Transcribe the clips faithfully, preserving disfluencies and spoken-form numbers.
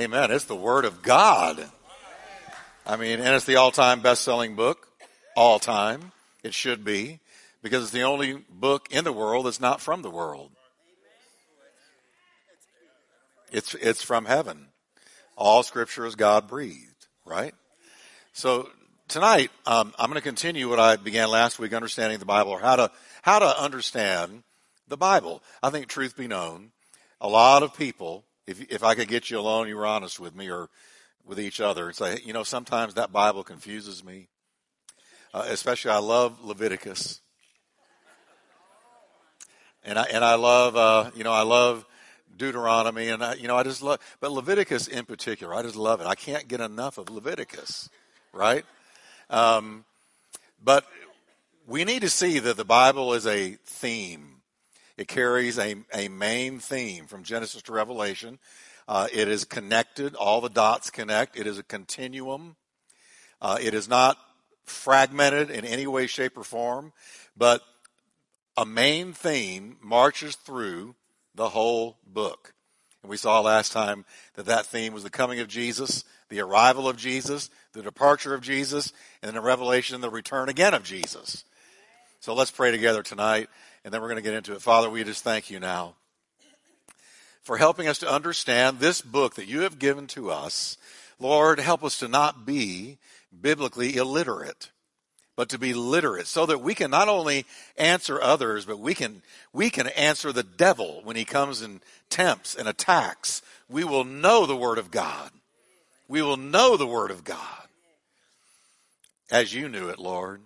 Amen. It's the Word of God. I mean, and it's the all-time best-selling book. All-time. It should be. Because it's the only book in the world that's not from the world. It's it's from heaven. All Scripture is God-breathed, right? So tonight, um, I'm going to continue what I began last week, understanding the Bible, or how to how to understand the Bible. I think, truth be known, a lot of people, if if I could get you alone, you were honest with me or with each other, and say, you know, sometimes that Bible confuses me. Uh, especially, I love Leviticus, and I and I love uh, you know I love Deuteronomy, and I, you know I just love, but Leviticus in particular, I just love it. I can't get enough of Leviticus, right? Um, but we need to see that the Bible is a theme. It carries a, a main theme from Genesis to Revelation. Uh, it is connected. All the dots connect. It is a continuum. Uh, it is not fragmented in any way, shape, or form, but a main theme marches through the whole book. And we saw last time that that theme was the coming of Jesus, the arrival of Jesus, the departure of Jesus, and in Revelation, the return again of Jesus. So let's pray together tonight. And then we're going to get into it. Father, we just thank you now for helping us to understand this book that you have given to us. Lord, help us to not be biblically illiterate, but to be literate so that we can not only answer others, but we can we can answer the devil when he comes and tempts and attacks. We will know the Word of God. We will know the Word of God as you knew it, Lord.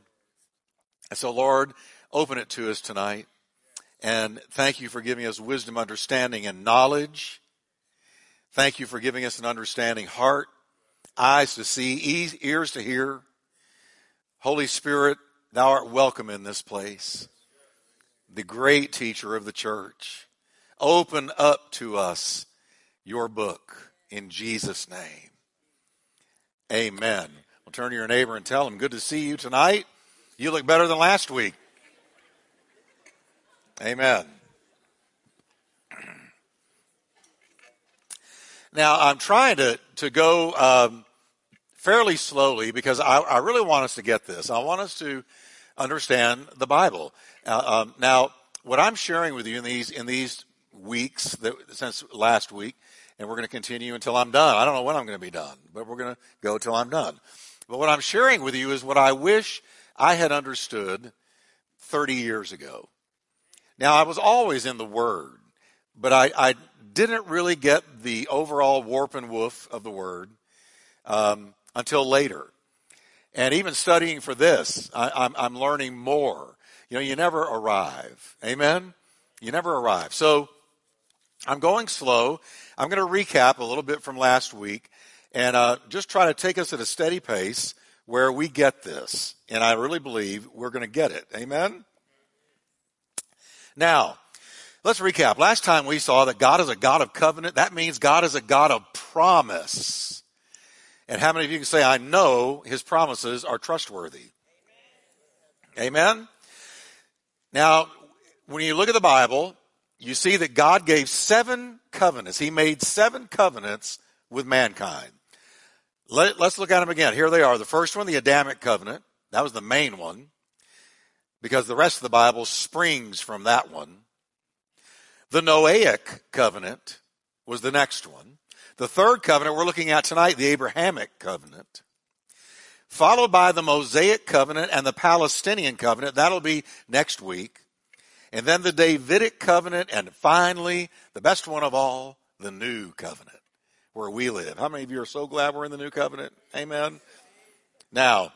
And so, Lord, open it to us tonight, and thank you for giving us wisdom, understanding, and knowledge. Thank you for giving us an understanding heart, eyes to see, ears to hear. Holy Spirit, thou art welcome in this place, the great teacher of the church. Open up to us your book in Jesus' name. Amen. Well, turn to your neighbor and tell him, good to see you tonight. You look better than last week. Amen. Now, I'm trying to, to go um, fairly slowly because I, I really want us to get this. I want us to understand the Bible. Uh, um, now, what I'm sharing with you in these in these weeks, that, since last week, and we're going to continue until I'm done. I don't know when I'm going to be done, but we're going to go till I'm done. But what I'm sharing with you is what I wish I had understood thirty years ago. Now, I was always in the Word, but I, I didn't really get the overall warp and woof of the Word um, until later. And even studying for this, I, I'm, I'm learning more. You know, you never arrive. Amen? You never arrive. So I'm going slow. I'm going to recap a little bit from last week and uh, just try to take us at a steady pace where we get this. And I really believe we're going to get it. Amen? Now, let's recap. Last time we saw that God is a God of covenant. That means God is a God of promise. And how many of you can say, I know his promises are trustworthy? Amen. Amen? Now, when you look at the Bible, you see that God gave seven covenants. He made seven covenants with mankind. Let, let's look at them again. Here they are. The first one, the Adamic covenant. That was the main one, because the rest of the Bible springs from that one. The Noahic covenant was the next one. The third covenant we're looking at tonight, the Abrahamic covenant, followed by the Mosaic covenant and the Palestinian covenant. That'll be next week. And then the Davidic covenant, and finally, the best one of all, the New Covenant, where we live. How many of you are so glad we're in the New Covenant? Amen. Now,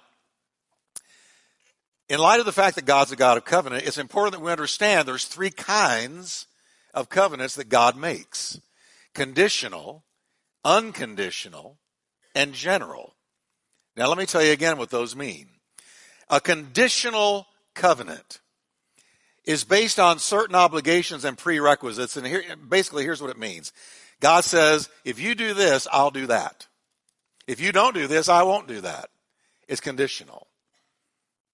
in light of the fact that God's a God of covenant, it's important that we understand there's three kinds of covenants that God makes: conditional, unconditional, and general. Now, let me tell you again what those mean. A conditional covenant is based on certain obligations and prerequisites, and here, basically here's what it means. God says, if you do this, I'll do that. If you don't do this, I won't do that. It's conditional.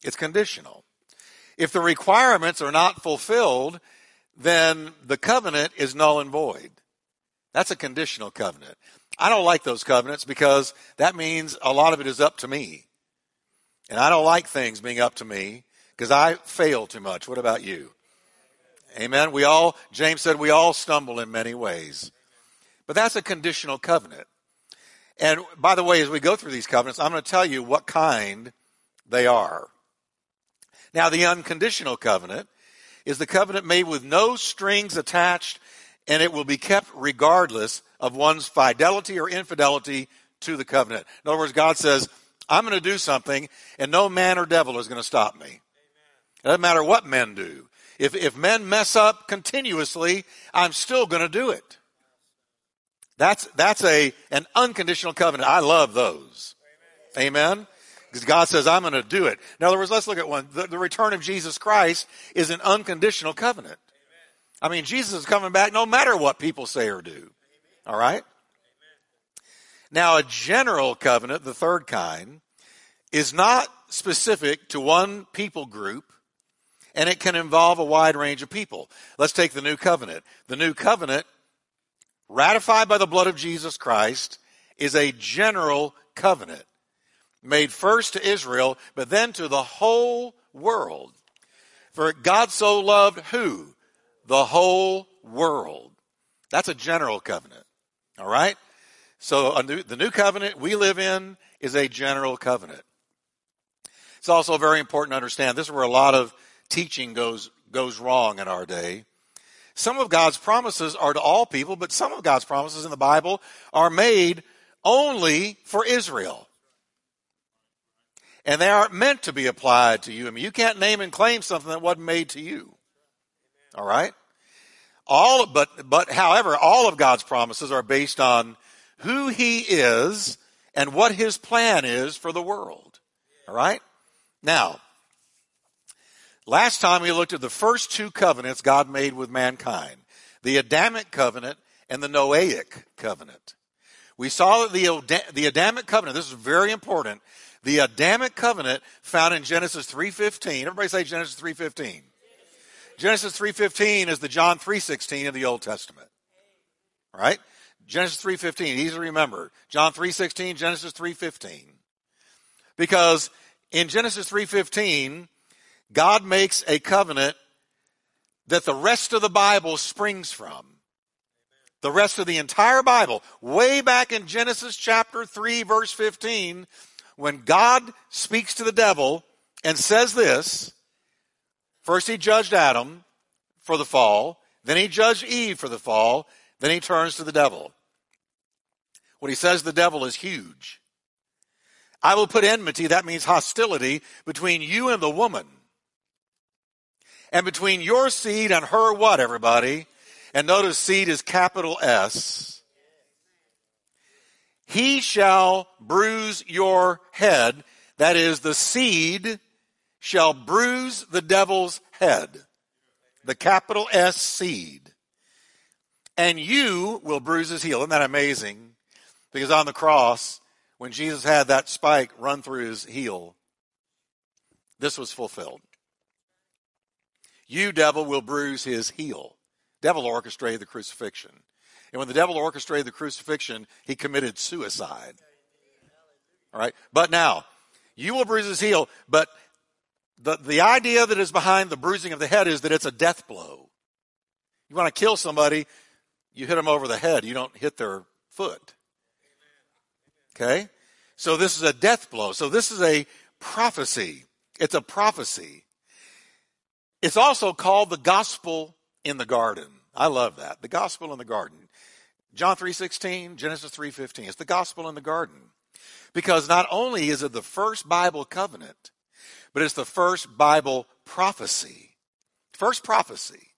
It's conditional. If the requirements are not fulfilled, then the covenant is null and void. That's a conditional covenant. I don't like those covenants because that means a lot of it is up to me. And I don't like things being up to me because I fail too much. What about you? Amen. We all, James said, we all stumble in many ways. But that's a conditional covenant. And by the way, as we go through these covenants, I'm going to tell you what kind they are. Now, the unconditional covenant is the covenant made with no strings attached, and it will be kept regardless of one's fidelity or infidelity to the covenant. In other words, God says, I'm going to do something, and no man or devil is going to stop me. Amen. It doesn't matter what men do. If, if men mess up continuously, I'm still going to do it. That's that's a an unconditional covenant. I love those. Amen? Because God says, I'm going to do it. In other words, let's look at one. The, the return of Jesus Christ is an unconditional covenant. Amen. I mean, Jesus is coming back no matter what people say or do. Amen. All right? Amen. Now, a general covenant, the third kind, is not specific to one people group, and it can involve a wide range of people. Let's take the new covenant. The new covenant, ratified by the blood of Jesus Christ, is a general covenant made first to Israel, but then to the whole world. For God so loved who? The whole world. That's a general covenant. All right? So a new, the new covenant we live in is a general covenant. It's also very important to understand. This is where a lot of teaching goes goes wrong in our day. Some of God's promises are to all people, but some of God's promises in the Bible are made only for Israel. And they aren't meant to be applied to you. I mean, you can't name and claim something that wasn't made to you. All right? All, but, but however, all of God's promises are based on who he is and what his plan is for the world. All right? Now, last time we looked at the first two covenants God made with mankind, the Adamic covenant and the Noahic covenant. We saw that the, the Adamic covenant, this is very important, the Adamic covenant found in Genesis three fifteen. Everybody say Genesis three fifteen. Genesis three fifteen is the John three sixteen of the Old Testament. All right? Genesis three fifteen, easy to remember. John three sixteen, Genesis three fifteen. Because in Genesis three fifteen, God makes a covenant that the rest of the Bible springs from. The rest of the entire Bible. Way back in Genesis chapter three, verse fifteen, when God speaks to the devil and says this, first he judged Adam for the fall, then he judged Eve for the fall, then he turns to the devil. What he says to the devil is huge. I will put enmity, that means hostility, between you and the woman. And between your seed and her what, everybody? And notice seed is capital S. He shall bruise your head. That is, the seed shall bruise the devil's head. The capital S seed. And you will bruise his heel. Isn't that amazing? Because on the cross, when Jesus had that spike run through his heel, this was fulfilled. You, devil, will bruise his heel. Devil orchestrated the crucifixion. And when the devil orchestrated the crucifixion, he committed suicide. All right? But now, you will bruise his heel, but the, the idea that is behind the bruising of the head is that it's a death blow. You want to kill somebody, you hit them over the head. You don't hit their foot. Okay? So this is a death blow. So this is a prophecy. It's a prophecy. It's also called the gospel in the garden. I love that. The gospel in the garden. John three sixteen, Genesis three fifteen. It's the gospel in the garden. Because not only is it the first Bible covenant, but it's the first Bible prophecy. First prophecy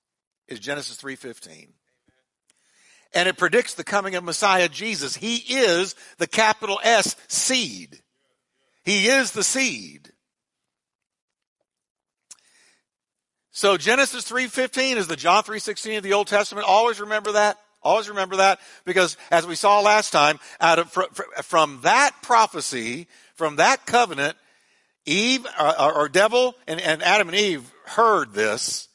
is Genesis three fifteen. And it predicts the coming of Messiah Jesus. He is the capital S seed. He is the seed. So Genesis three fifteen is the John three sixteen of the Old Testament. Always remember that. Always remember that. Because as we saw last time, out of from that prophecy, from that covenant, Eve or, or devil and, and Adam and Eve heard this,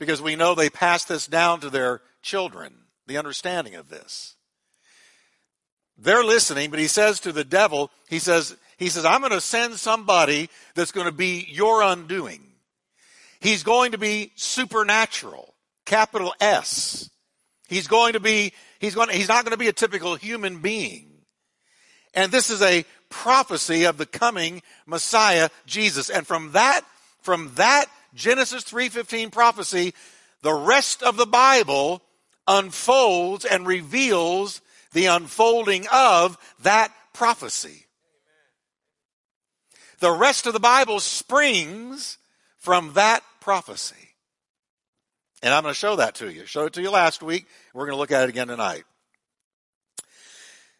because we know they passed this down to their children, the understanding of this. They're listening, but he says to the devil, he says, he says, I'm going to send somebody that's going to be your undoing. He's going to be supernatural, capital S. He's going to be, he's going to, he's not going to be a typical human being. And this is a prophecy of the coming Messiah, Jesus. And from that, from that Genesis three fifteen prophecy, the rest of the Bible unfolds and reveals the unfolding of that prophecy. The rest of the Bible springs from that prophecy. And I'm going to show that to you. Showed it to you last week. We're going to look at it again tonight.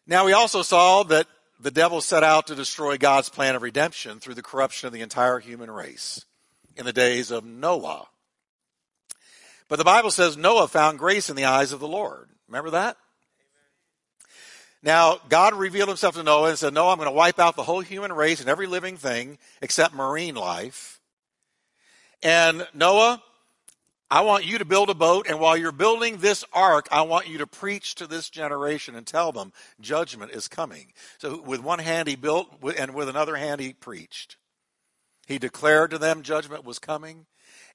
Now, we also saw that the devil set out to destroy God's plan of redemption through the corruption of the entire human race in the days of Noah. But the Bible says Noah found grace in the eyes of the Lord. Remember that? Now, God revealed himself to Noah and said, Noah, I'm going to wipe out the whole human race and every living thing except marine life. And Noah, I want you to build a boat, and while you're building this ark, I want you to preach to this generation and tell them judgment is coming. So with one hand he built, and with another hand he preached. He declared to them judgment was coming,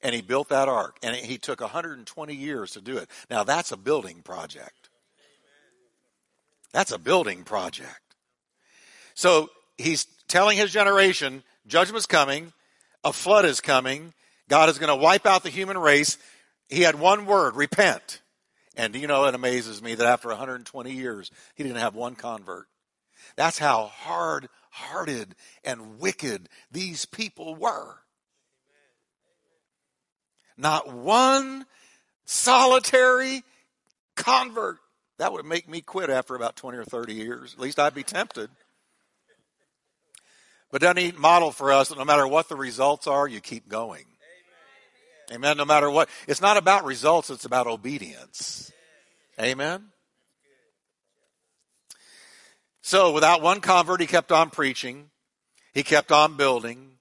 and he built that ark. And he took one hundred twenty years to do it. Now that's a building project. That's a building project. So he's telling his generation, judgment's coming, a flood is coming, God is going to wipe out the human race. He had one word, repent. And you know, it amazes me that after one hundred twenty years, he didn't have one convert. That's how hard-hearted and wicked these people were. Not one solitary convert. That would make me quit after about twenty or thirty years. At least I'd be tempted. But doesn't he model for us that no matter what the results are, you keep going? Amen. No matter what. It's not about results. It's about obedience. Amen. So without one convert, he kept on preaching. He kept on building.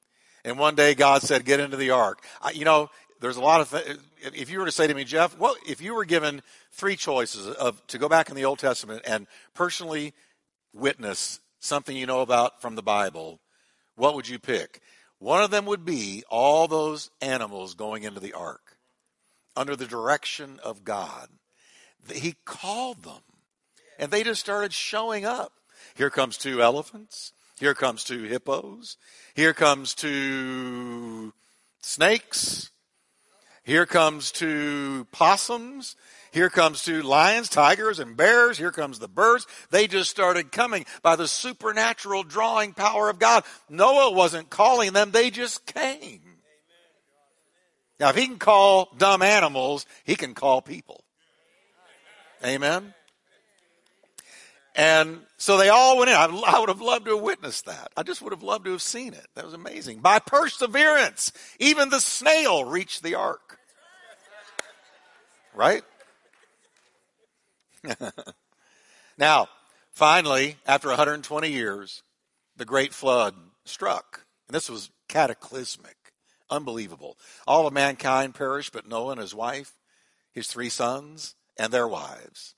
And one day God said, get into the ark. I, you know, there's a lot of things. If you were to say to me, Jeff, well, if you were given three choices of to go back in the Old Testament and personally witness something you know about from the Bible, what would you pick? One of them would be all those animals going into the ark under the direction of God. He called them, and they just started showing up. Here comes two elephants. Here comes two hippos. Here comes two snakes. Here comes two possums. Here comes two lions, tigers, and bears. Here comes the birds. They just started coming by the supernatural drawing power of God. Noah wasn't calling them. They just came. Now, if he can call dumb animals, he can call people. Amen? And so they all went in. I would have loved to have witnessed that. I just would have loved to have seen it. That was amazing. By perseverance, even the snail reached the ark. Right? Now, finally, after one hundred twenty years, the great flood struck. And this was cataclysmic, unbelievable. All of mankind perished, but Noah and his wife, his three sons, and their wives.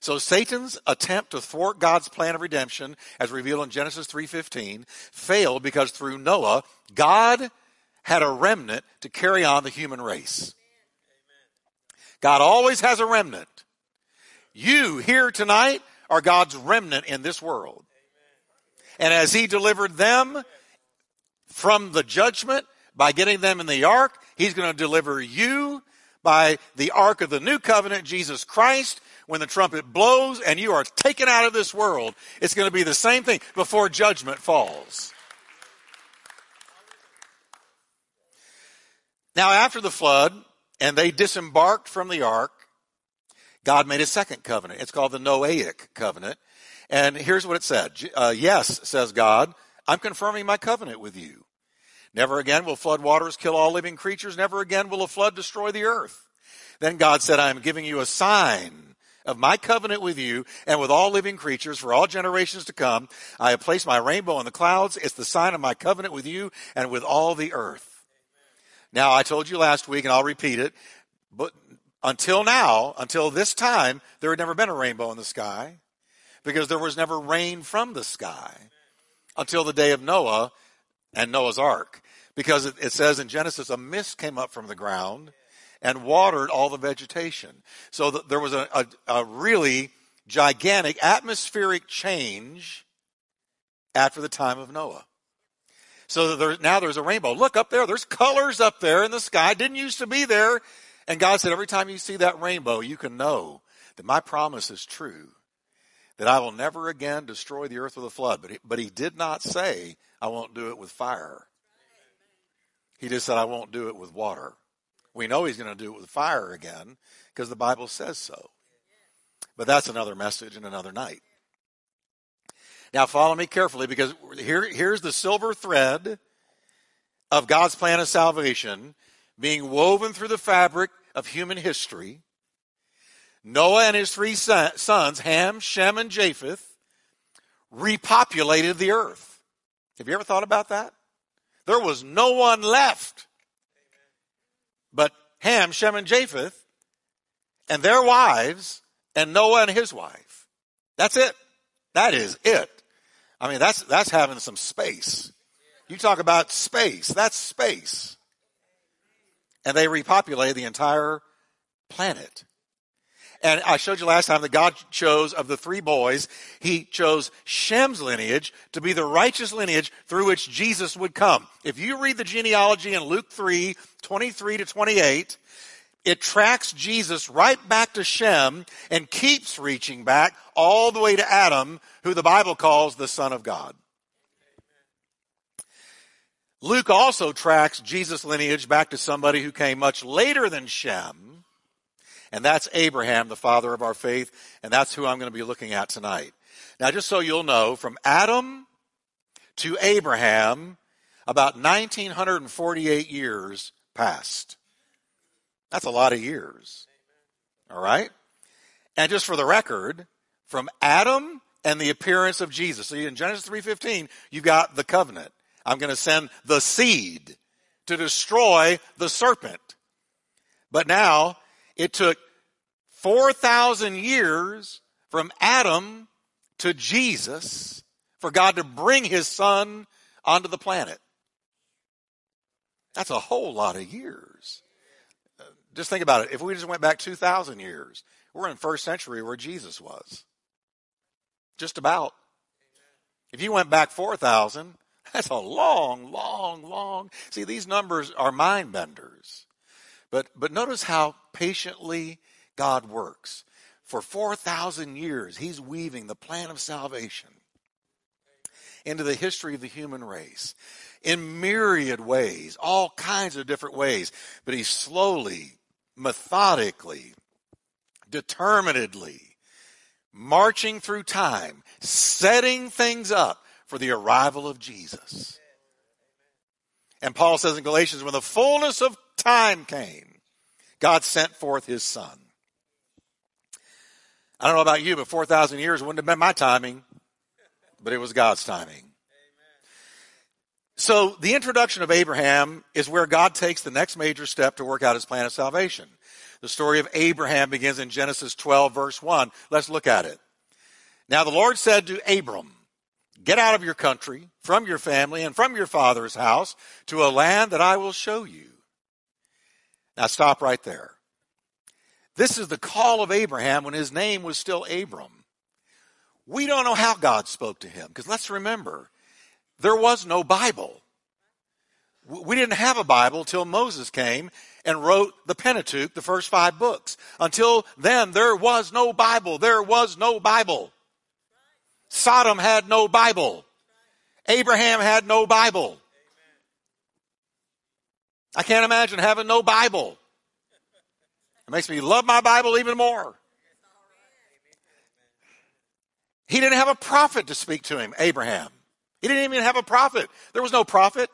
So Satan's attempt to thwart God's plan of redemption, as revealed in Genesis three fifteen, failed because through Noah, God had a remnant to carry on the human race. God always has a remnant. You here tonight are God's remnant in this world. And as he delivered them from the judgment by getting them in the ark, he's going to deliver you by the ark of the new covenant, Jesus Christ, when the trumpet blows and you are taken out of this world. It's going to be the same thing before judgment falls. Now, after the flood, and they disembarked from the ark, God made a second covenant. It's called the Noahic covenant. And here's what it said. Uh, yes, says God, I'm confirming my covenant with you. Never again will flood waters kill all living creatures. Never again will a flood destroy the earth. Then God said, I am giving you a sign of my covenant with you and with all living creatures for all generations to come. I have placed my rainbow in the clouds. It's the sign of my covenant with you and with all the earth. Now, I told you last week, and I'll repeat it, but until now, until this time, there had never been a rainbow in the sky. because there was never rain from the sky until the day of Noah and Noah's Ark. Because it, it says in Genesis, a mist came up from the ground and watered all the vegetation. So the, there was a, a, a really gigantic atmospheric change after the time of Noah. So there, now there's a rainbow. Look up there. There's colors up there in the sky. Didn't used to be there. And God said, every time you see that rainbow, you can know that my promise is true, that I will never again destroy the earth with a flood. But he, but he did not say, I won't do it with fire. He just said, I won't do it with water. We know he's going to do it with fire again because the Bible says so. But that's another message and another night. Now follow me carefully, because here, here's the silver thread of God's plan of salvation being woven through the fabric of human history. Noah and his three sons, Ham, Shem, and Japheth, repopulated the earth. Have you ever thought about that? There was no one left but Ham, Shem, and Japheth and their wives and Noah and his wife. That's it. That is it. I mean, that's that's having some space. You talk about space. That's space. And they repopulate the entire planet. And I showed you last time that God chose, of the three boys, he chose Shem's lineage to be the righteous lineage through which Jesus would come. If you read the genealogy in Luke three, twenty-three to twenty-eight, it tracks Jesus right back to Shem and keeps reaching back all the way to Adam, who the Bible calls the Son of God. Luke also tracks Jesus' lineage back to somebody who came much later than Shem, and that's Abraham, the father of our faith, and that's who I'm going to be looking at tonight. Now, just so you'll know, from Adam to Abraham, about one thousand nine hundred forty-eight years passed. That's a lot of years, all right? And just for the record, from Adam and the appearance of Jesus. So in Genesis three fifteen, you've got the covenant. I'm going to send the seed to destroy the serpent. But now, it took four thousand years from Adam to Jesus for God to bring his son onto the planet. That's a whole lot of years. Just think about it. If we just went back two thousand years, we're in first century where Jesus was. Just about. If you went back four thousand, that's a long, long, long. See, these numbers are mind benders. But but notice how patiently God works. For four thousand years, he's weaving the plan of salvation into the history of the human race in myriad ways, all kinds of different ways. But he's slowly, methodically, determinedly marching through time, setting things up for the arrival of Jesus. And Paul says in Galatians, when the fullness of time came, God sent forth his son. I don't know about you, but four thousand years wouldn't have been my timing, but it was God's timing. Amen. So the introduction of Abraham is where God takes the next major step to work out his plan of salvation. The story of Abraham begins in Genesis twelve, verse one. Let's look at it. Now the Lord said to Abram, get out of your country, from your family, and from your father's house to a land that I will show you. Now stop right there. This is the call of Abraham when his name was still Abram. We don't know how God spoke to him, because let's remember, there was no Bible. We didn't have a Bible till Moses came and wrote the Pentateuch, the first five books. Until then, there was no Bible. There was no Bible. Sodom had no Bible. Abraham had no Bible. I can't imagine having no Bible. It makes me love my Bible even more. He didn't have a prophet to speak to him, Abraham. He didn't even have a prophet. There was no prophet.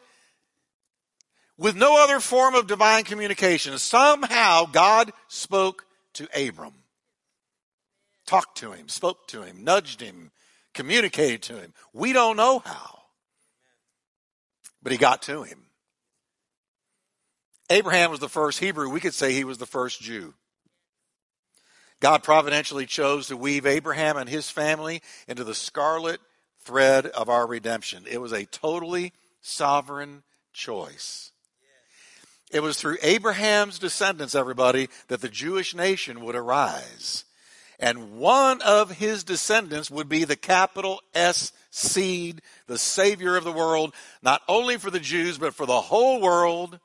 With no other form of divine communication, somehow God spoke to Abram. Talked to him, spoke to him, nudged him, communicated to him. We don't know how. But he got to him. Abraham was the first Hebrew. We could say he was the first Jew. God providentially chose to weave Abraham and his family into the scarlet thread of our redemption. It was a totally sovereign choice. It was through Abraham's descendants, everybody, that the Jewish nation would arise. And one of his descendants would be the capital S seed, the Savior of the world, not only for the Jews, but for the whole world.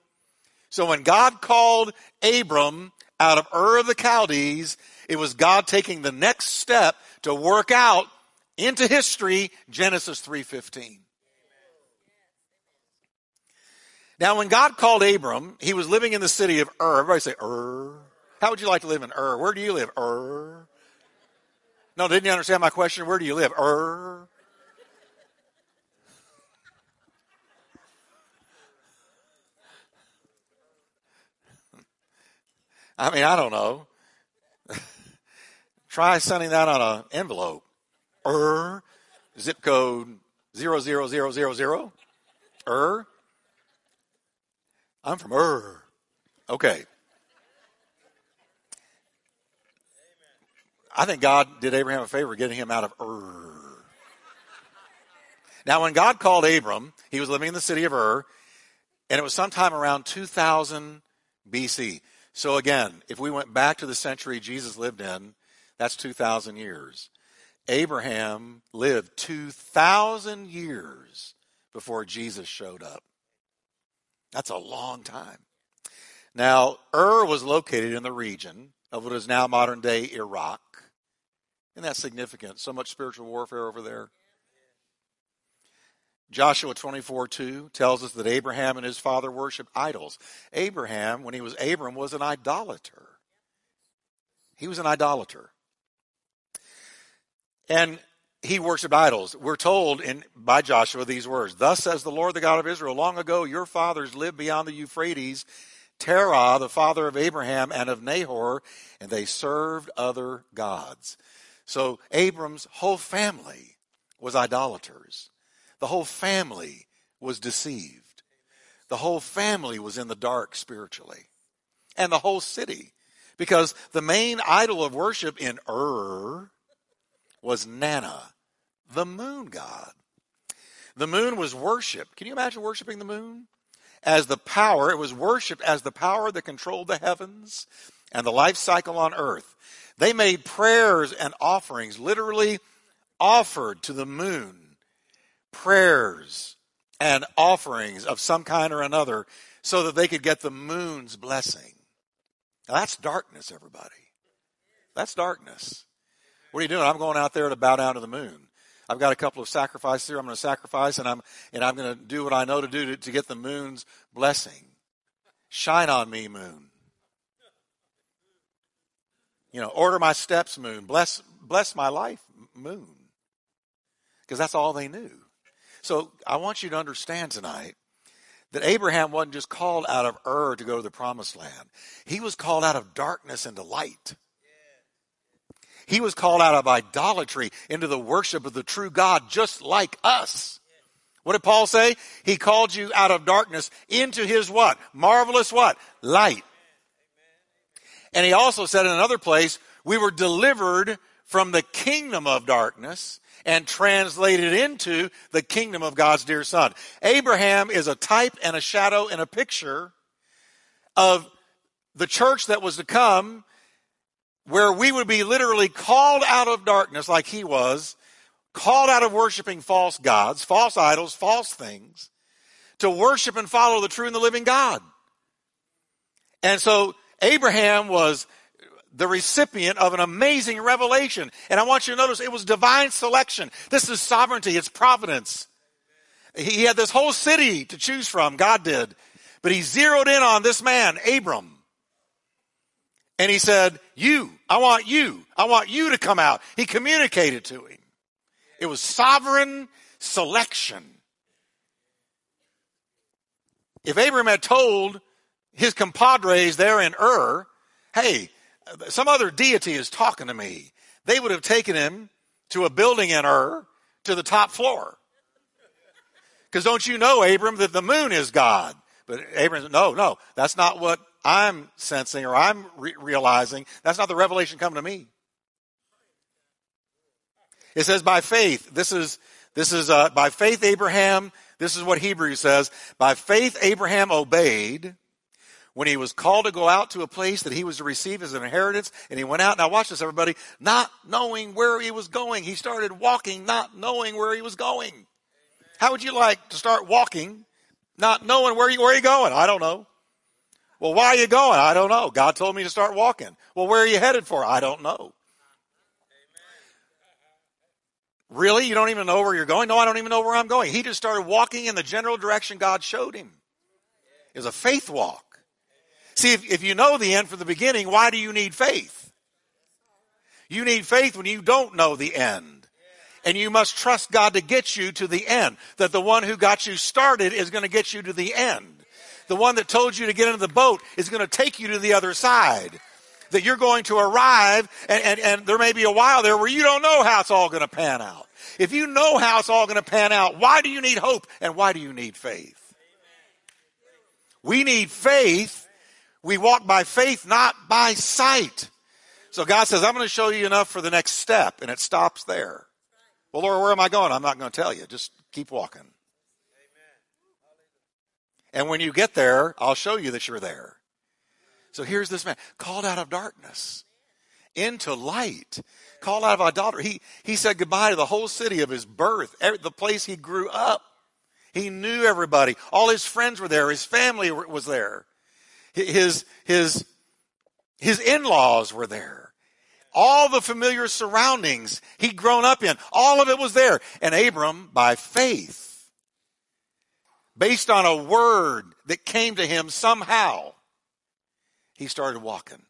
So when God called Abram out of Ur of the Chaldees, it was God taking the next step to work out into history Genesis three fifteen. Now, when God called Abram, he was living in the city of Ur. Everybody say Ur. How would you like to live in Ur? Where do you live? Ur. No, didn't you understand my question? Where do you live? Ur. I mean, I don't know. Try sending that on an envelope. Ur. Zip code zero zero zero zero zero. Ur. I'm from Ur. Okay. I think God did Abraham a favor getting him out of Ur. Now, when God called Abram, he was living in the city of Ur, and it was sometime around two thousand B C. So again, if we went back to the century Jesus lived in, that's two thousand years. Abraham lived two thousand years before Jesus showed up. That's a long time. Now, Ur was located in the region of what is now modern-day Iraq. And that's significant. So much spiritual warfare over there. Joshua twenty-four two tells us that Abraham and his father worshiped idols. Abraham, when he was Abram, was an idolater. He was an idolater. And he worshiped idols. We're told in by Joshua these words, "Thus says the Lord, the God of Israel, long ago your fathers lived beyond the Euphrates, Terah, the father of Abraham and of Nahor, and they served other gods." So Abram's whole family was idolaters. The whole family was deceived. The whole family was in the dark spiritually. And the whole city. Because the main idol of worship in Ur was Nana, the moon god. The moon was worshipped. Can you imagine worshiping the moon? As the power, it was worshipped as the power that controlled the heavens and the life cycle on earth. They made prayers and offerings, literally offered to the moon, prayers and offerings of some kind or another so that they could get the moon's blessing. Now that's darkness, everybody. That's darkness. What are you doing? I'm going out there to bow down to the moon. I've got a couple of sacrifices here. I'm going to sacrifice, and I'm and I'm going to do what I know to do to, to get the moon's blessing. Shine on me, moon. You know, order my steps, moon. Bless bless my life, moon. Because that's all they knew. So I want you to understand tonight that Abraham wasn't just called out of Ur to go to the promised land. He was called out of darkness into light. He was called out of idolatry into the worship of the true God, just like us. What did Paul say? He called you out of darkness into his what? Marvelous what? Light. And he also said in another place, we were delivered from the kingdom of darkness and translated into the kingdom of God's dear Son. Abraham is a type and a shadow and a picture of the church that was to come, where we would be literally called out of darkness like he was, called out of worshiping false gods, false idols, false things, to worship and follow the true and the living God. And so Abraham was the recipient of an amazing revelation. And I want you to notice it was divine selection. This is sovereignty. It's providence. He had this whole city to choose from. God did. But he zeroed in on this man, Abram. And he said, you, I want you, I want you to come out. He communicated to him. It was sovereign selection. If Abraham had told his compadres there in Ur, hey, some other deity is talking to me, they would have taken him to a building in Ur to the top floor. Because don't you know, Abram, that the moon is God? But Abram said, no, no, that's not what I'm sensing or I'm re- realizing that's not the revelation coming to me. It says by faith, this is, this is uh, by faith Abraham, this is what Hebrews says, by faith Abraham obeyed when he was called to go out to a place that he was to receive as an inheritance, and he went out, now watch this everybody, not knowing where he was going. He started walking not knowing where he was going. Amen. How would you like to start walking not knowing where you, where you going? I don't know. Well, why are you going? I don't know. God told me to start walking. Well, where are you headed for? I don't know. Really? You don't even know where you're going? No, I don't even know where I'm going. He just started walking in the general direction God showed him. It was a faith walk. See, if, if you know the end from the beginning, why do you need faith? You need faith when you don't know the end. And you must trust God to get you to the end. That the one who got you started is going to get you to the end. The one that told you to get into the boat is going to take you to the other side. That you're going to arrive, and, and, and there may be a while there where you don't know how it's all going to pan out. If you know how it's all going to pan out, why do you need hope and why do you need faith? We need faith. We walk by faith, not by sight. So God says, I'm going to show you enough for the next step, and it stops there. Well, Lord, where am I going? I'm not going to tell you. Just keep walking. And when you get there, I'll show you that you're there. So here's this man, called out of darkness into light, called out of idolatry. He, he said goodbye to the whole city of his birth, the place he grew up. He knew everybody. All his friends were there. His family was there. His, his, his in-laws were there. All the familiar surroundings he'd grown up in, all of it was there. And Abram, by faith, based on a word that came to him somehow, he started walking.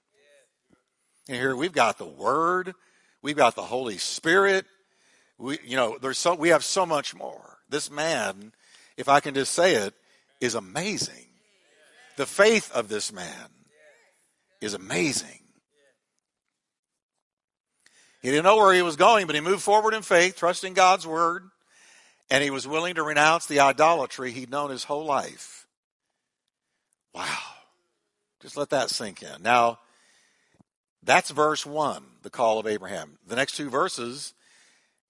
And here we've got the Word, we've got the Holy Spirit. We, you know, there's so we have so much more. This man, if I can just say it, is amazing. The faith of this man is amazing. He didn't know where he was going, but he moved forward in faith, trusting God's word, and he was willing to renounce the idolatry he'd known his whole life. Wow. Just let that sink in. Now, that's verse one, the call of Abraham. The next two verses,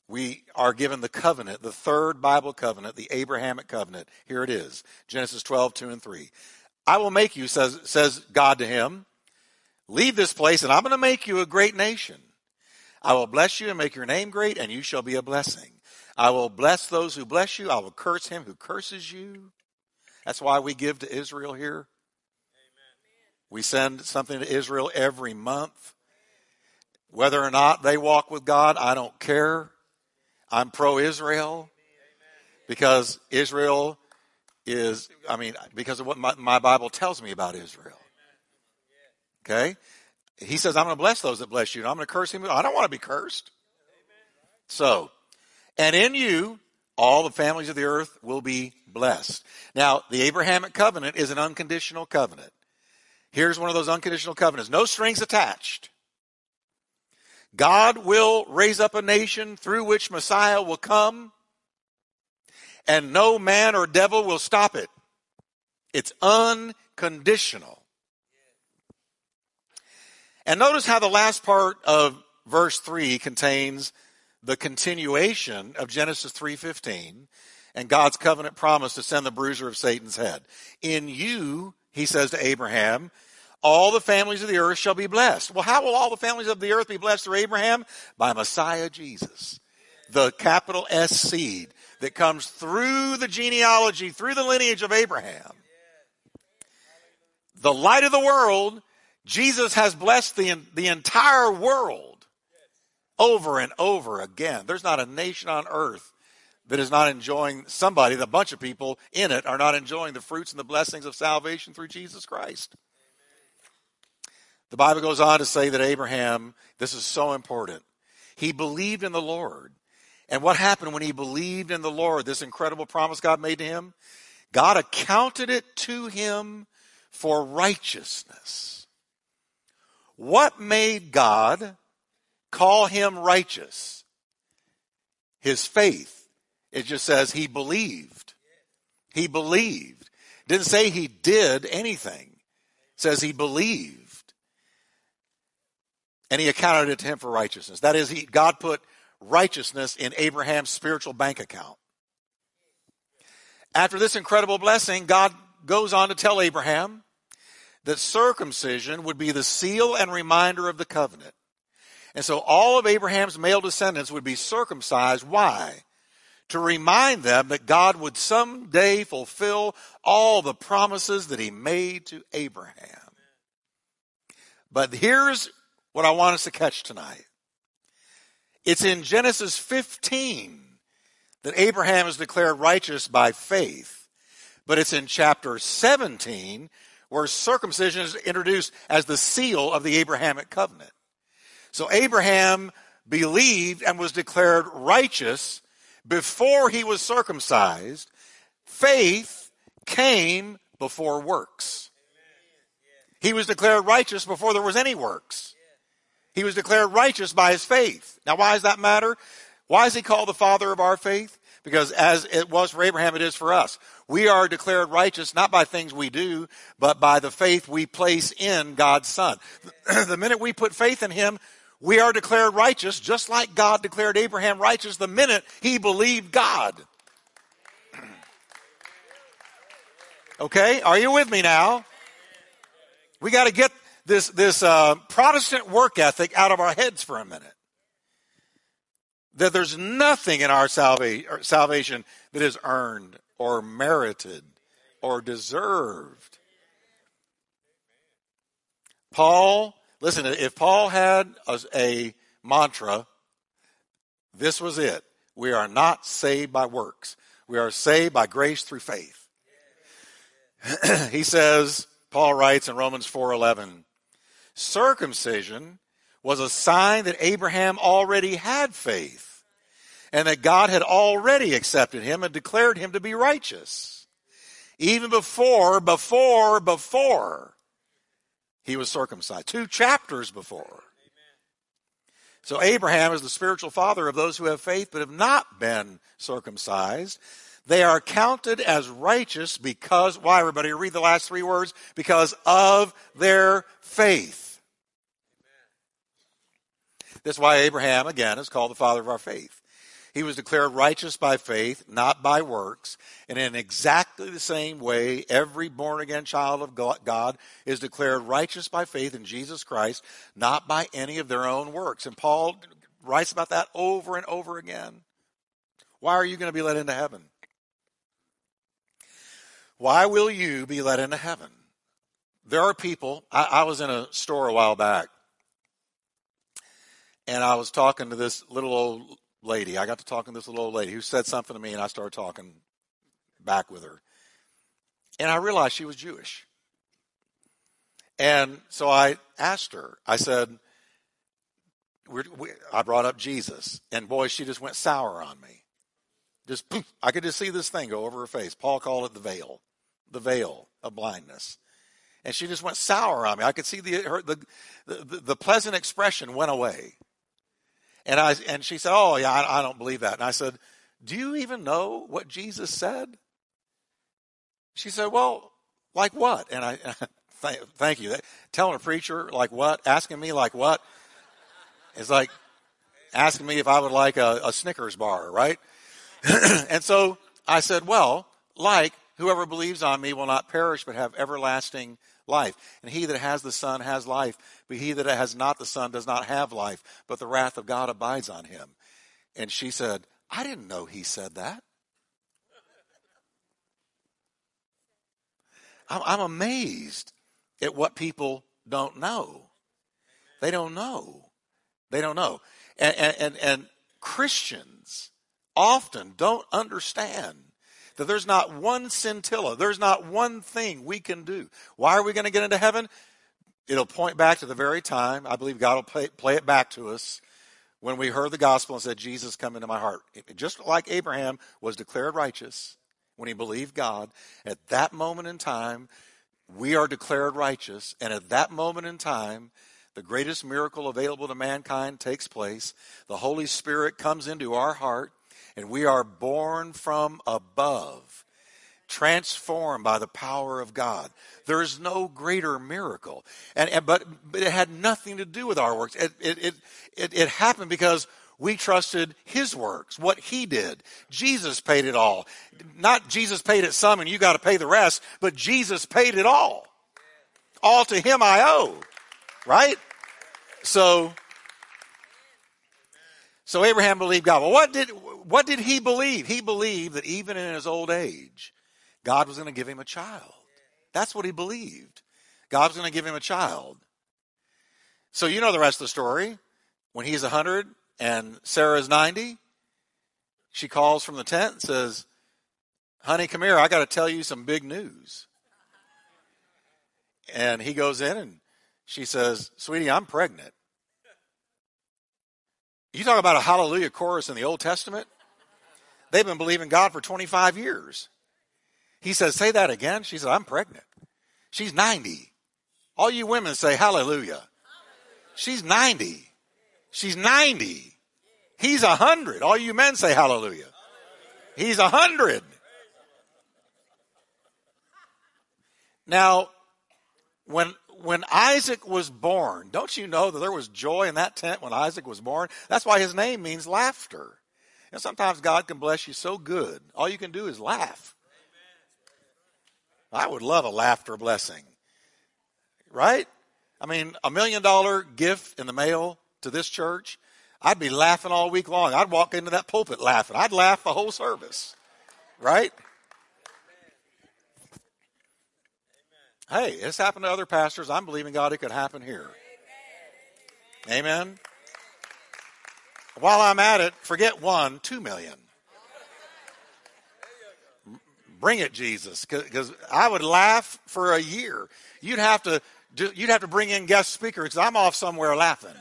we are given the covenant, the third Bible covenant, the Abrahamic covenant. Here it is, Genesis twelve, two and three. I will make you, says, says God to him, leave this place, and I'm going to make you a great nation. I will bless you and make your name great, and you shall be a blessing. I will bless those who bless you. I will curse him who curses you. That's why we give to Israel here. We send something to Israel every month. Whether or not they walk with God, I don't care. I'm pro-Israel because Israel is, I mean, because of what my, my Bible tells me about Israel. Okay? He says, I'm going to bless those that bless you. And I'm going to curse him. I don't want to be cursed. So, and in you, all the families of the earth will be blessed. Now, the Abrahamic covenant is an unconditional covenant. Here's one of those unconditional covenants. No strings attached. God will raise up a nation through which Messiah will come, and no man or devil will stop it. It's unconditional. And notice how the last part of verse three contains the continuation of Genesis three fifteen and God's covenant promise to send the bruiser of Satan's head. In you, he says to Abraham, all the families of the earth shall be blessed. Well, how will all the families of the earth be blessed through Abraham? By Messiah Jesus, the capital S seed that comes through the genealogy, through the lineage of Abraham. The light of the world, Jesus has blessed the, the entire world over and over again. There's not a nation on earth that is not enjoying somebody, the bunch of people in it are not enjoying the fruits and the blessings of salvation through Jesus Christ. Amen. The Bible goes on to say that Abraham, this is so important, he believed in the Lord. And what happened when he believed in the Lord, this incredible promise God made to him? God accounted it to him for righteousness. What made God call him righteous? His faith. It just says he believed. He believed. Didn't say he did anything. says he believed, and he accounted it to him for righteousness. That is, he, God put righteousness in Abraham's spiritual bank account. After this incredible blessing, God goes on to tell Abraham that circumcision would be the seal and reminder of the covenant. And so all of Abraham's male descendants would be circumcised. Why? To remind them that God would someday fulfill all the promises that he made to Abraham. But here's what I want us to catch tonight. It's in Genesis fifteen that Abraham is declared righteous by faith. But it's in chapter seventeen where circumcision is introduced as the seal of the Abrahamic covenant. So Abraham believed and was declared righteous before he was circumcised. Faith came before works. He was declared righteous before there was any works. He was declared righteous by his faith. Now, why does that matter? Why is he called the father of our faith? Because as it was for Abraham, it is for us. We are declared righteous not by things we do, but by the faith we place in God's Son. The minute we put faith in him, we are declared righteous, just like God declared Abraham righteous the minute he believed God. Okay, are you with me now? We got to get this, this uh, Protestant work ethic out of our heads for a minute. That there's nothing in our salva- salvation that is earned or merited or deserved. Paul, listen, if Paul had a, a mantra, this was it. We are not saved by works. We are saved by grace through faith. He says, Paul writes in Romans four eleven, circumcision was a sign that Abraham already had faith and that God had already accepted him and declared him to be righteous even before, before, before he was circumcised, two chapters before. So Abraham is the spiritual father of those who have faith but have not been circumcised. They are counted as righteous because, why everybody, read the last three words, because of their faith. That's why Abraham, again, is called the father of our faith. He was declared righteous by faith, not by works. And in exactly the same way, every born-again child of God is declared righteous by faith in Jesus Christ, not by any of their own works. And Paul writes about that over and over again. Why are you going to be let into heaven? Why will you be let into heaven? There are people, I, I was in a store a while back, and I was talking to this little old lady. I got to talking to this little old lady who said something to me, and I started talking back with her. And I realized she was Jewish. And so I asked her, I said, we're, we, I brought up Jesus. And boy, she just went sour on me. Just poof, I could just see this thing go over her face. Paul called it the veil, the veil of blindness. And she just went sour on me. I could see the, her, the, the, the pleasant expression went away. And I and she said, oh, yeah, I, I don't believe that. And I said, do you even know what Jesus said? She said, well, like what? And I, th- thank you. That, telling a preacher, like what? Asking me, like what? It's like asking me if I would like a, a Snickers bar, right? And so I said, well, like whoever believes on me will not perish but have everlasting life. And he that has the Son has life, but he that has not the Son does not have life, but the wrath of God abides on him. And she said, I didn't know he said that. I'm amazed at what people don't know. They don't know. They don't know. And, and, and Christians often don't understand that there's not one scintilla, there's not one thing we can do. Why are we going to get into heaven? It'll point back to the very time, I believe God will play, play it back to us, when we heard the gospel and said, Jesus, come into my heart. It, just like Abraham was declared righteous when he believed God, at that moment in time, we are declared righteous. And at that moment in time, the greatest miracle available to mankind takes place. The Holy Spirit comes into our heart, and we are born from above transformed by the power of God. There is no greater miracle. And, and but, but it had nothing to do with our works. It, it, it, it happened because we trusted his works, what he did. Jesus paid it all. Not Jesus paid it some and you got to pay the rest, but Jesus paid it all. All to him I owe, right? So, so Abraham believed God. Well, what did, what did he believe? He believed that even in his old age, God was going to give him a child. That's what he believed. God was going to give him a child. So you know the rest of the story. When he's one hundred and Sarah's ninety, she calls from the tent and says, honey, come here. I got to tell you some big news. And he goes in and she says, sweetie, I'm pregnant. You talk about a hallelujah chorus in the Old Testament. They've been believing God for twenty-five years. He says, say that again. She said, I'm pregnant. She's ninety. All you women say hallelujah. She's ninety. She's ninety. He's one hundred. All you men say hallelujah. He's one hundred. Now, when when Isaac was born, don't you know that there was joy in that tent when Isaac was born? That's why his name means laughter. And sometimes God can bless you so good, all you can do is laugh. I would love a laughter blessing, right? I mean, a million dollar gift in the mail to this church, I'd be laughing all week long. I'd walk into that pulpit laughing. I'd laugh the whole service, right? Hey, it's happened to other pastors. I'm believing God it could happen here. Amen. Amen. While I'm at it, forget one, two million. Bring it, Jesus, because I would laugh for a year. You'd have to do, you'd have to bring in guest speakers because I'm off somewhere laughing.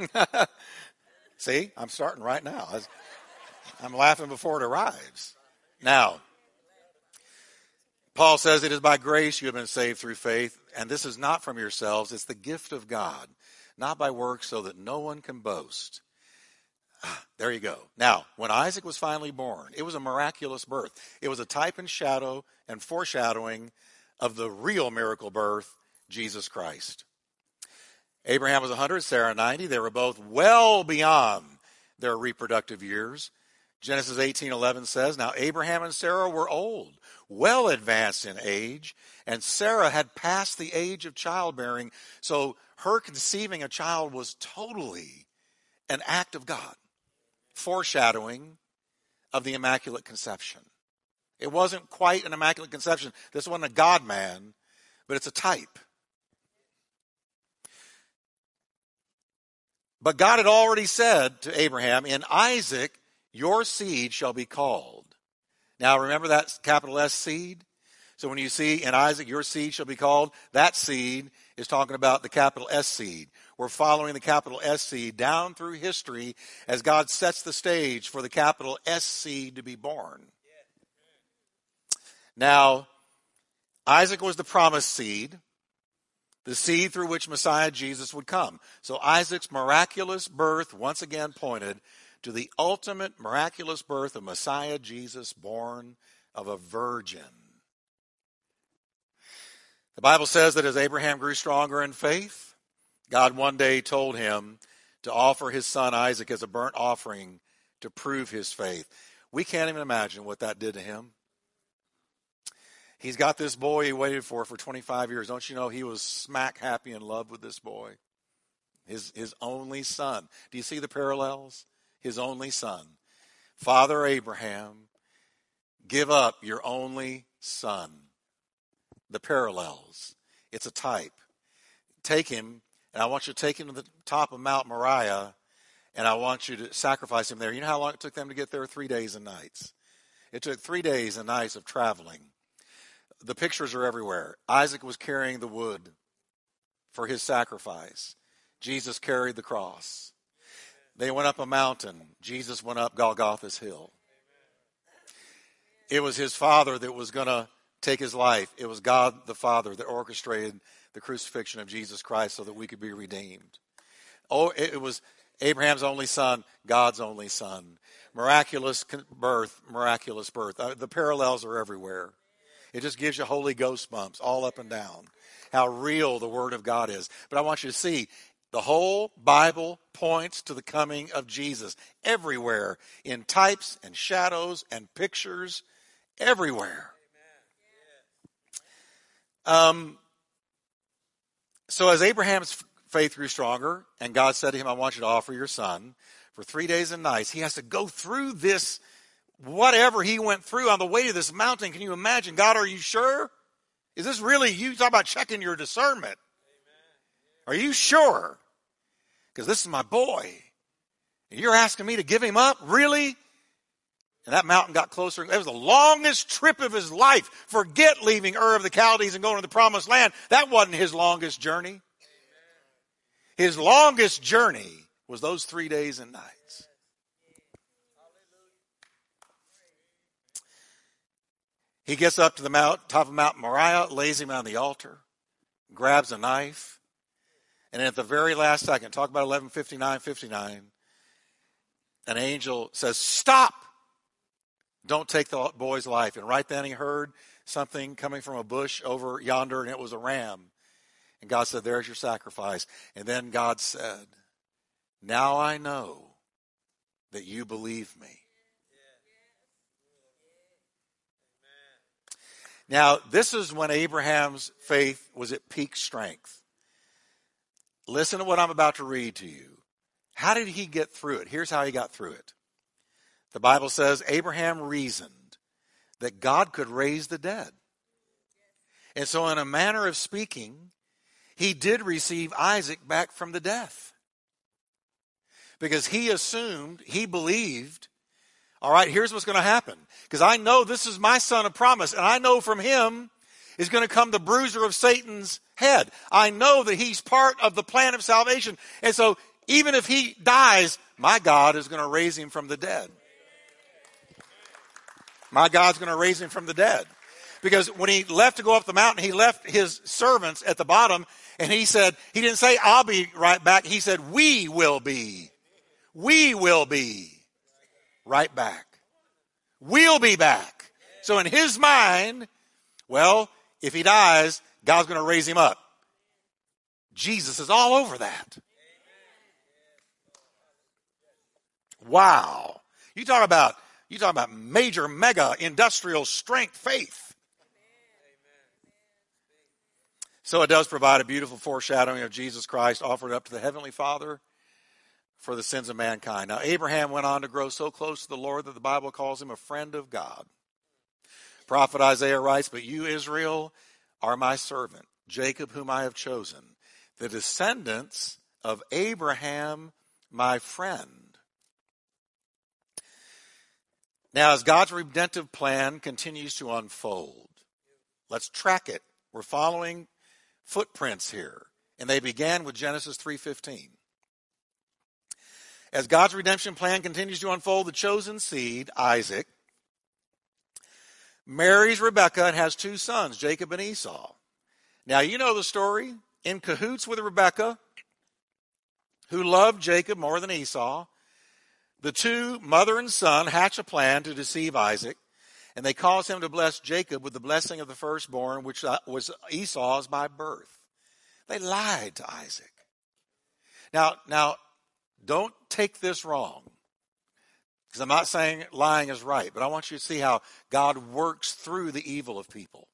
Amen. See, I'm starting right now. I'm laughing before it arrives. Now, Paul says it is by grace you have been saved through faith, and this is not from yourselves. It's the gift of God, not by works, so that no one can boast. Ah, there you go. Now, when Isaac was finally born, it was a miraculous birth. It was a type and shadow and foreshadowing of the real miracle birth, Jesus Christ. Abraham was one hundred, Sarah ninety. They were both well beyond their reproductive years. Genesis eighteen eleven says, now Abraham and Sarah were old, well advanced in age, and Sarah had passed the age of childbearing, so her conceiving a child was totally an act of God, foreshadowing of the Immaculate Conception. It wasn't quite an Immaculate Conception. This wasn't a God-man, but it's a type. But God had already said to Abraham, in Isaac, your seed shall be called. Now, remember that capital S seed? So when you see in Isaac, your seed shall be called, that seed is talking about the capital S seed. We're following the capital S seed down through history as God sets the stage for the capital S seed to be born. Now, Isaac was the promised seed, the seed through which Messiah Jesus would come. So Isaac's miraculous birth once again pointed to the ultimate miraculous birth of Messiah Jesus, born of a virgin. The Bible says that as Abraham grew stronger in faith, God one day told him to offer his son Isaac as a burnt offering to prove his faith. We can't even imagine what that did to him. He's got this boy he waited for for twenty-five years. Don't you know he was smack happy in love with this boy? His, his only son. Do you see the parallels? His only son. Father Abraham, give up your only son. The parallels. It's a type. Take him, and I want you to take him to the top of Mount Moriah, and I want you to sacrifice him there. You know how long it took them to get there? Three days and nights. It took three days and nights of traveling. The pictures are everywhere. Isaac was carrying the wood for his sacrifice. Jesus carried the cross. They went up a mountain. Jesus went up Golgotha's hill. It was his father that was going to take his life. It was God the Father that orchestrated the crucifixion of Jesus Christ so that we could be redeemed. Oh, it was Abraham's only son, God's only son. Miraculous birth, miraculous birth. The parallels are everywhere. It just gives you Holy Ghost bumps all up and down. How real the Word of God is. But I want you to see, the whole Bible points to the coming of Jesus. Everywhere, in types and shadows and pictures, everywhere. Um. So as Abraham's faith grew stronger, and God said to him, I want you to offer your son for three days and nights. He has to go through this, whatever he went through on the way to this mountain. Can you imagine? God, are you sure? Is this really you? Talk about checking your discernment. Are you sure? Because this is my boy. And you're asking me to give him up? Really? And that mountain got closer. It was the longest trip of his life. Forget leaving Ur of the Chaldees and going to the promised land. That wasn't his longest journey. Amen. His longest journey was those three days and nights. He gets up to the mount, top of Mount Moriah, lays him on the altar, grabs a knife, and at the very last second, talk about eleven fifty-nine fifty-nine, an angel says, stop. Don't take the boy's life. And right then he heard something coming from a bush over yonder, and it was a ram. And God said, there's your sacrifice. And then God said, now I know that you believe me. Now, this is when Abraham's faith was at peak strength. Listen to what I'm about to read to you. How did he get through it? Here's how he got through it. The Bible says Abraham reasoned that God could raise the dead. And so in a manner of speaking, he did receive Isaac back from the death. Because he assumed, he believed, all right, here's what's going to happen. Because I know this is my son of promise, and I know from him is going to come the bruiser of Satan's head. I know that he's part of the plan of salvation. And so even if he dies, my God is going to raise him from the dead. My God's going to raise him from the dead. Because when he left to go up the mountain, he left his servants at the bottom, and he said, he didn't say, I'll be right back. He said, we will be. We will be right back. We'll be back. So in his mind, well, if he dies, God's going to raise him up. Jesus is all over that. Wow. You talk about You talk about major, mega, industrial strength faith. So it does provide a beautiful foreshadowing of Jesus Christ offered up to the Heavenly Father for the sins of mankind. Now, Abraham went on to grow so close to the Lord that the Bible calls him a friend of God. Prophet Isaiah writes, but you, Israel, are my servant, Jacob, whom I have chosen, the descendants of Abraham, my friend. Now, as God's redemptive plan continues to unfold, let's track it. We're following footprints here, and they began with Genesis three fifteen. As God's redemption plan continues to unfold, the chosen seed, Isaac, marries Rebekah and has two sons, Jacob and Esau. Now, you know the story. In cahoots with Rebekah, who loved Jacob more than Esau, the two, mother and son, hatch a plan to deceive Isaac, and they cause him to bless Jacob with the blessing of the firstborn, which was Esau's by birth. They lied to Isaac. Now, now, don't take this wrong, because I'm not saying lying is right, but I want you to see how God works through the evil of people.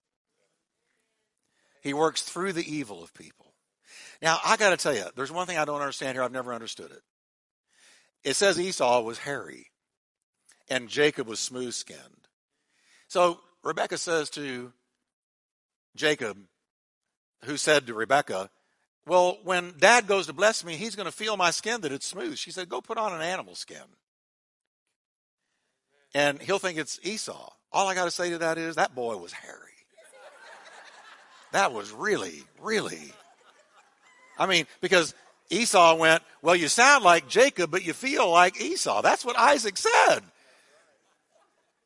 He works through the evil of people. Now, I got to tell you, there's one thing I don't understand here. I've never understood it. It says Esau was hairy, and Jacob was smooth-skinned. So Rebekah says to Jacob, who said to Rebekah, well, when Dad goes to bless me, he's going to feel my skin that it's smooth. She said, go put on an animal skin, and he'll think it's Esau. All I got to say to that is that boy was hairy. That was really, really, I mean, because Esau went, well, you sound like Jacob, but you feel like Esau. That's what Isaac said.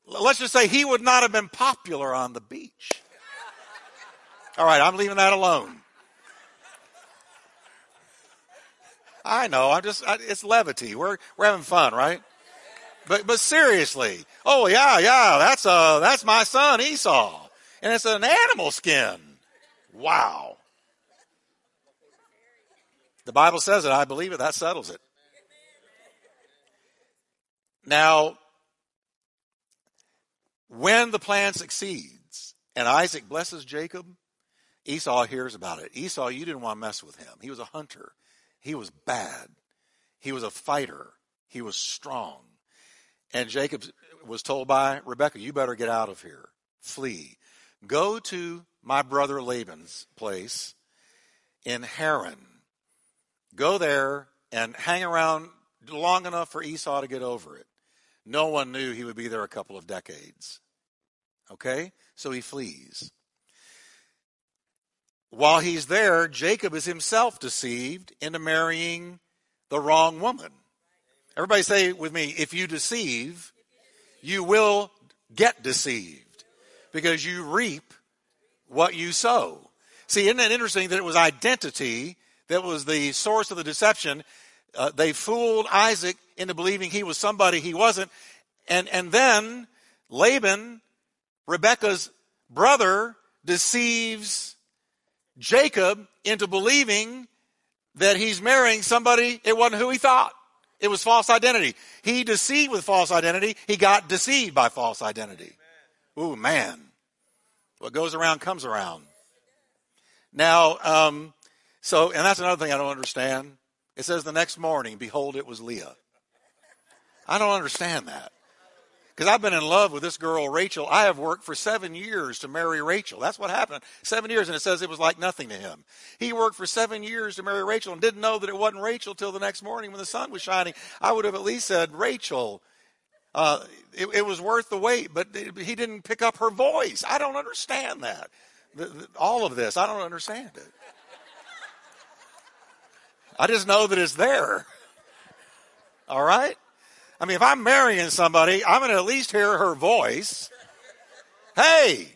Let's just say he would not have been popular on the beach. All right, I'm leaving that alone. I know. I'm just. I, it's levity. We're we're having fun, right? But but seriously. Oh yeah, yeah. That's uh that's my son Esau, and it's an animal skin. Wow. The Bible says it. I believe it. That settles it. Now, when the plan succeeds and Isaac blesses Jacob, Esau hears about it. Esau, you didn't want to mess with him. He was a hunter. He was bad. He was a fighter. He was strong. And Jacob was told by Rebekah, you better get out of here. Flee. Go to my brother Laban's place in Haran. Go there and hang around long enough for Esau to get over it. No one knew he would be there a couple of decades. Okay? So he flees. While he's there, Jacob is himself deceived into marrying the wrong woman. Everybody say with me, if you deceive, you will get deceived because you reap what you sow. See, isn't it interesting that it was identity that was the source of the deception? Uh, they fooled Isaac into believing he was somebody he wasn't. And, and then Laban, Rebekah's brother, deceives Jacob into believing that he's marrying somebody it wasn't who he thought. It was false identity. He deceived with false identity. He got deceived by false identity. Ooh, man. What goes around comes around. Now, um, so, and that's another thing I don't understand. It says the next morning, behold, it was Leah. I don't understand that. Because I've been in love with this girl, Rachel. I have worked for seven years to marry Rachel. That's what happened. Seven years, and it says it was like nothing to him. He worked for seven years to marry Rachel and didn't know that it wasn't Rachel till the next morning when the sun was shining. I would have at least said, Rachel, uh, it, it was worth the wait, but it, he didn't pick up her voice. I don't understand that. The, the, all of this, I don't understand it. I just know that it's there. All right? I mean, if I'm marrying somebody, I'm going to at least hear her voice. Hey,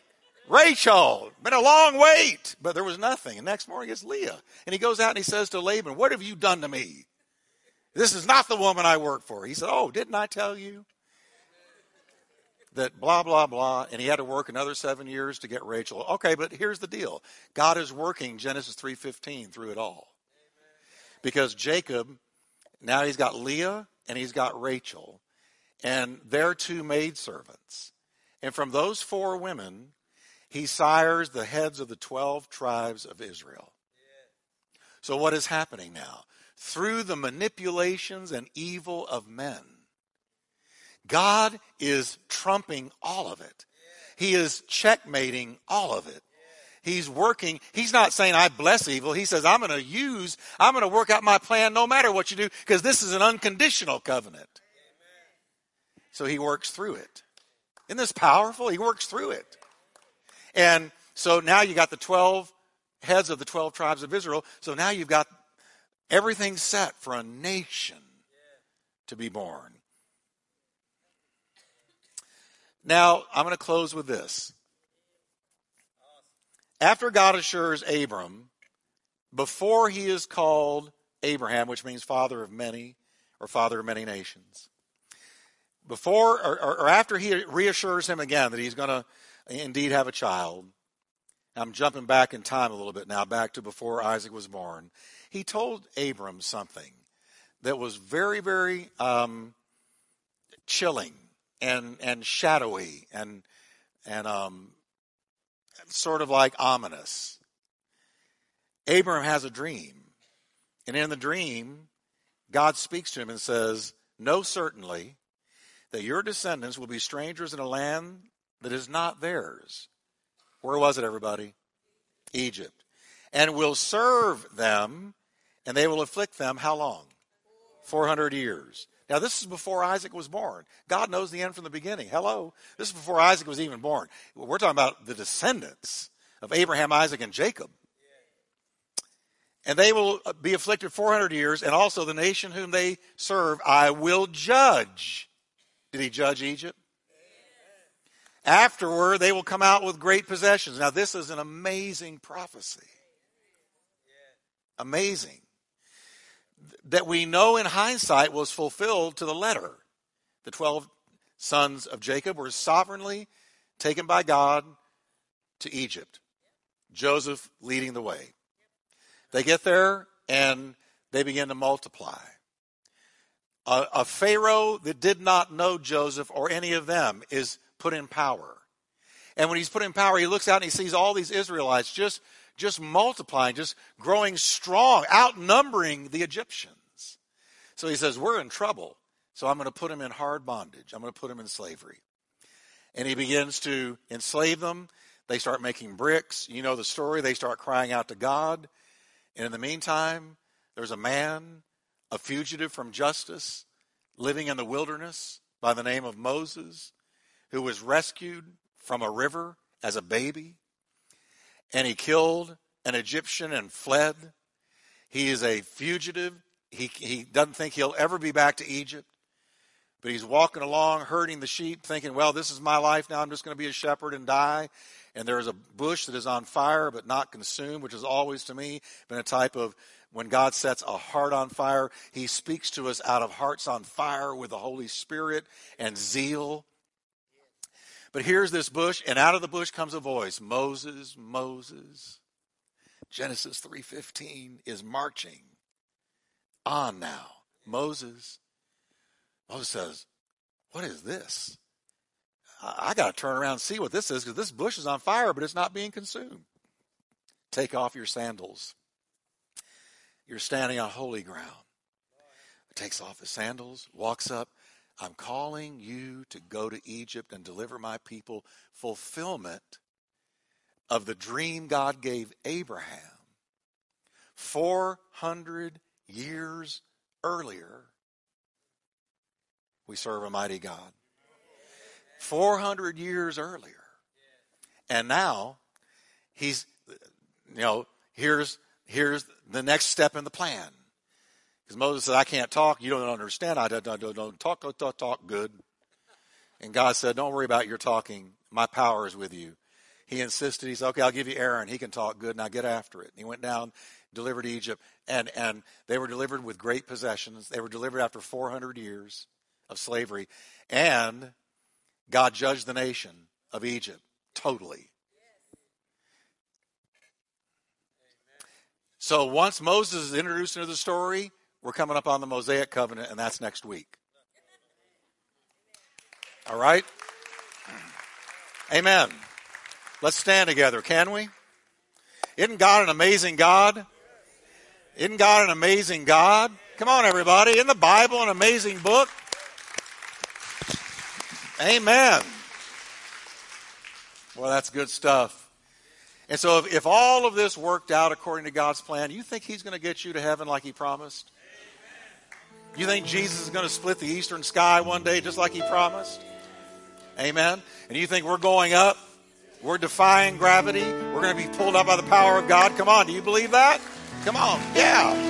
Rachel, been a long wait. But there was nothing. And next morning it's Leah. And he goes out and he says to Laban, what have you done to me? This is not the woman I work for. He said, oh, didn't I tell you that blah, blah, blah. And he had to work another seven years to get Rachel. Okay, but here's the deal. God is working Genesis three fifteen through it all. Because Jacob, now he's got Leah and he's got Rachel and their two maidservants. And from those four women, he sires the heads of the twelve tribes of Israel. Yeah. So what is happening now? Through the manipulations and evil of men, God is trumping all of it. Yeah. He is checkmating all of it. He's working. He's not saying, I bless evil. He says, I'm going to use, I'm going to work out my plan no matter what you do, because this is an unconditional covenant. Amen. So he works through it. Isn't this powerful? He works through it. And so now you got the twelve heads of the twelve tribes of Israel. So now you've got everything set for a nation to be born. Now, I'm going to close with this. After God assures Abram, before he is called Abraham, which means father of many or father of many nations, before or, or, or after he reassures him again that he's going to indeed have a child, I'm jumping back in time a little bit now, back to before Isaac was born, he told Abram something that was very, very um, chilling and, and shadowy and, and, um, sort of like ominous. Abram has a dream. And in the dream, God speaks to him and says, know certainly that your descendants will be strangers in a land that is not theirs. Where was it, everybody? Egypt. And will serve them, and they will afflict them how long? four hundred years. Now, this is before Isaac was born. God knows the end from the beginning. Hello. This is before Isaac was even born. We're talking about the descendants of Abraham, Isaac, and Jacob. And they will be afflicted four hundred years, and also the nation whom they serve, I will judge. Did he judge Egypt? Afterward, they will come out with great possessions. Now, this is an amazing prophecy. Amazing. that we know in hindsight was fulfilled to the letter. The twelve sons of Jacob were sovereignly taken by God to Egypt, Joseph leading the way. They get there and they begin to multiply. A, a Pharaoh that did not know Joseph or any of them is put in power. And when he's put in power, he looks out and he sees all these Israelites just, just multiplying, just growing strong, outnumbering the Egyptians. So he says, we're in trouble. So I'm going to put them in hard bondage. I'm going to put them in slavery. And he begins to enslave them. They start making bricks. You know the story. They start crying out to God. And in the meantime, there's a man, a fugitive from justice, living in the wilderness by the name of Moses, who was rescued from a river as a baby. And he killed an Egyptian and fled. He is a fugitive. He, he doesn't think he'll ever be back to Egypt. But he's walking along, herding the sheep, thinking, well, this is my life now. I'm just going to be a shepherd and die. And there is a bush that is on fire but not consumed, which has always, to me, been a type of when God sets a heart on fire, he speaks to us out of hearts on fire with the Holy Spirit and zeal. But here's this bush, and out of the bush comes a voice, Moses, Moses. Genesis three fifteen is marching on now. Moses. Moses says, what is this? I, I got to turn around and see what this is, because this bush is on fire, but it's not being consumed. Take off your sandals. You're standing on holy ground. He takes off his sandals, walks up. I'm calling you to go to Egypt and deliver my people. Fulfillment of the dream God gave Abraham four hundred years earlier. We serve a mighty God. four hundred years earlier. And now, he's, you know, here's, here's the next step in the plan. Because Moses said, I can't talk. You don't understand. I don't, don't, don't talk, talk, talk good. And God said, don't worry about your talking. My power is with you. He insisted. He said, okay, I'll give you Aaron. He can talk good. Now get after it. And he went down, delivered Egypt. And, and they were delivered with great possessions. They were delivered after four hundred years of slavery. And God judged the nation of Egypt totally. So once Moses is introduced into the story, we're coming up on the Mosaic covenant, and that's next week. All right? Amen. Let's stand together, can we? Isn't God an amazing God? Isn't God an amazing God? Come on, everybody. Isn't the Bible an amazing book? Amen. Well, that's good stuff. And so if, if all of this worked out according to God's plan, you think he's going to get you to heaven like he promised? Amen. You think Jesus is going to split the eastern sky one day just like he promised? Amen. And you think we're going up? We're defying gravity? We're going to be pulled up by the power of God? Come on. Do you believe that? Come on. Yeah.